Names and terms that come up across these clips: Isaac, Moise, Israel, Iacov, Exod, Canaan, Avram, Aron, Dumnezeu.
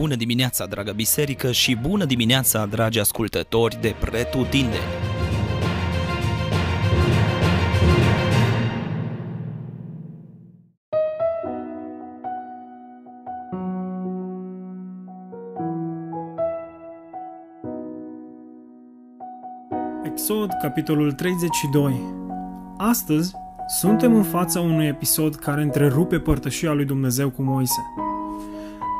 Bună dimineața, dragă biserică, și bună dimineața, dragi ascultători de pretutindeni! Exod, capitolul 32. Astăzi suntem în fața unui episod care întrerupe părtășia lui Dumnezeu cu Moise.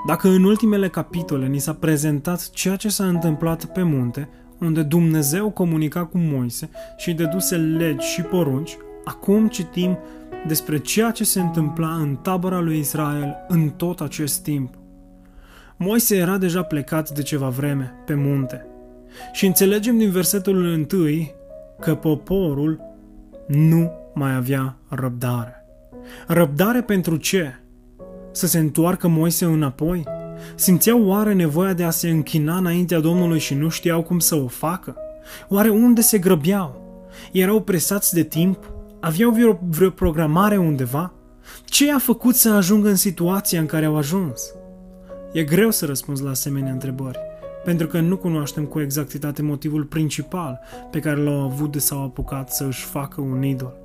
Dacă în ultimele capitole ni s-a prezentat ceea ce s-a întâmplat pe munte, unde Dumnezeu comunica cu Moise și dăduse legi și porunci, acum citim despre ceea ce se întâmpla în tabăra lui Israel în tot acest timp. Moise era deja plecat de ceva vreme pe munte și înțelegem din versetul 1 că poporul nu mai avea răbdare. Răbdare pentru ce? Să se întoarcă Moise înapoi? Simțeau oare nevoia de a se închina înaintea Domnului și nu știau cum să o facă? Oare unde se grăbeau? Erau presați de timp? Aveau vreo programare undeva? Ce a făcut să ajungă în situația în care au ajuns? E greu să răspunzi la asemenea întrebări, pentru că nu cunoaștem cu exactitate motivul principal pe care l-au avut de s-au apucat să își facă un idol.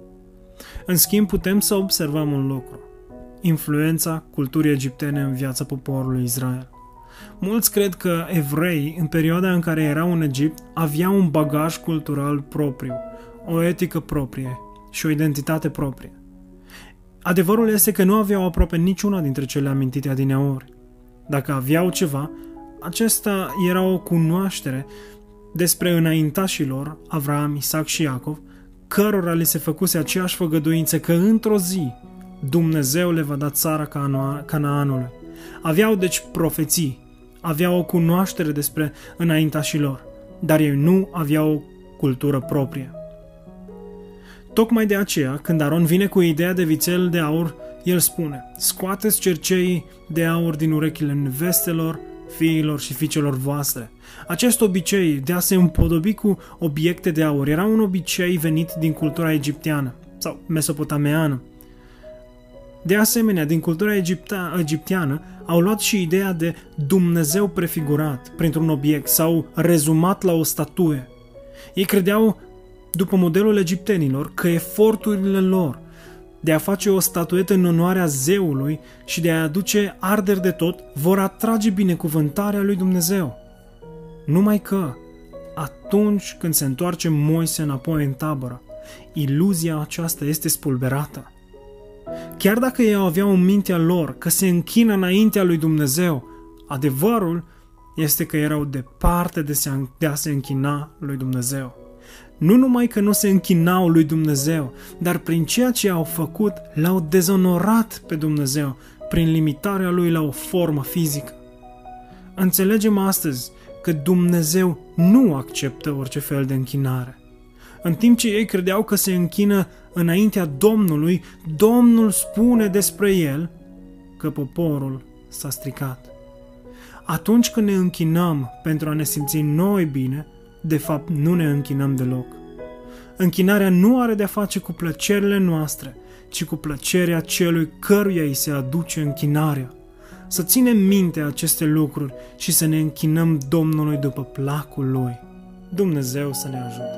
În schimb, putem să observăm un lucru: influența culturii egiptene în viața poporului Israel. Mulți cred că evreii, în perioada în care erau în Egipt, aveau un bagaj cultural propriu, o etică proprie și o identitate proprie. Adevărul este că nu aveau aproape niciuna dintre cele amintite adineori. Dacă aveau ceva, acesta era o cunoaștere despre înaintașii lor, Avram, Isaac și Iacov, cărora li se făcuse aceeași făgăduință că într-o zi Dumnezeu le va da țara Canaanului. Aveau deci profeții, aveau o cunoaștere despre înaintașii lor, dar ei nu aveau o cultură proprie. Tocmai de aceea, când Aron vine cu ideea de vițel de aur, el spune: scoateți cerceii de aur din urechile nevestelor, fiilor și fiicelor voastre. Acest obicei de a se împodobi cu obiecte de aur era un obicei venit din cultura egipteană sau mesopotameană. De asemenea, din cultura egipteană au luat și ideea de Dumnezeu prefigurat printr-un obiect sau rezumat la o statuie. Ei credeau, după modelul egiptenilor, că eforturile lor de a face o statuetă în onoarea zeului și de a aduce arderi de tot vor atrage binecuvântarea lui Dumnezeu. Numai că, atunci când se întoarce Moise înapoi în tabără, iluzia aceasta este spulberată. Chiar dacă ei aveau în mintea lor că se închină înaintea lui Dumnezeu, adevărul este că erau departe de a se închina lui Dumnezeu. Nu numai că nu se închinau lui Dumnezeu, dar prin ceea ce au făcut, l-au dezonorat pe Dumnezeu, prin limitarea lui la o formă fizică. Înțelegem astăzi că Dumnezeu nu acceptă orice fel de închinare. În timp ce ei credeau că se închină înaintea Domnului, Domnul spune despre el că poporul s-a stricat. Atunci când ne închinăm pentru a ne simți noi bine, de fapt nu ne închinăm deloc. Închinarea nu are de-a face cu plăcerile noastre, ci cu plăcerea celui căruia îi se aduce închinarea. Să ținem minte aceste lucruri și să ne închinăm Domnului după placul lui. Dumnezeu să ne ajute!